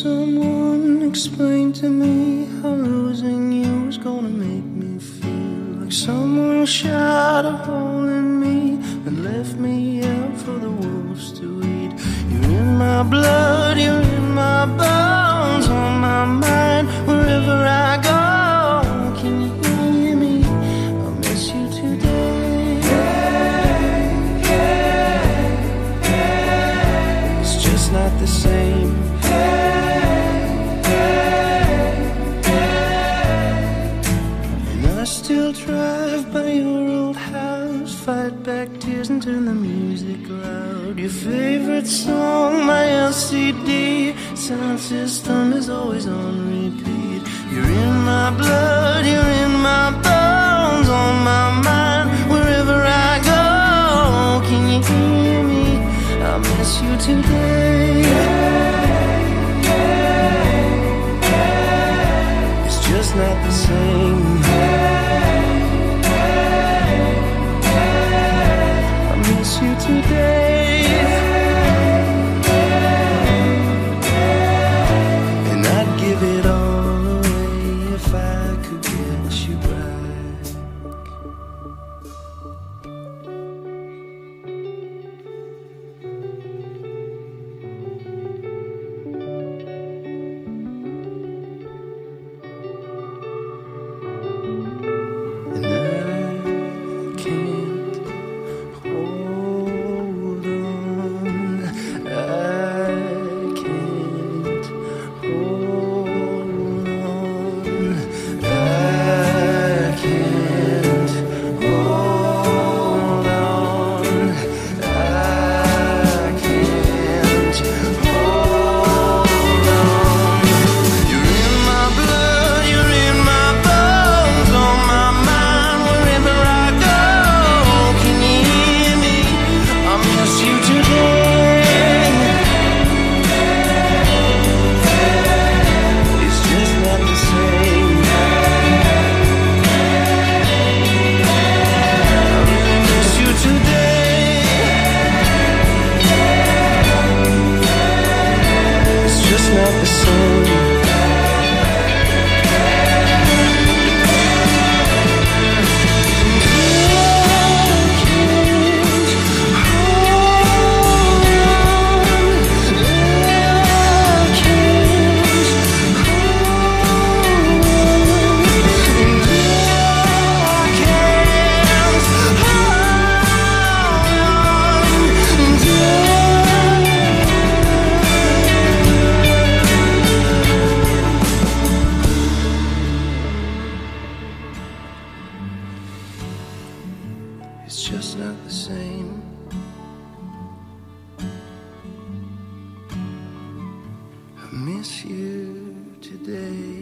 Someone explained to me how losing you was gonna make me feel like someone shot a hole in me and left me out for the wolves to eat. You're in my blood, you're in my bones, on my mind wherever I go. Can you hear me? I'll miss you today. Yeah, yeah, yeah. It's just not the same. Still drive by your old house, fight back tears and turn the music loud. Your favorite song, my LCD sound system is always on repeat. You're in my blood, you're in my bones, on my mind wherever I go. Can you hear me? I miss you today. Yeah, yeah, yeah. It's just not the same. You today, and I'd give it all away if I could get you back. And I can't it's just not the same. I miss you today.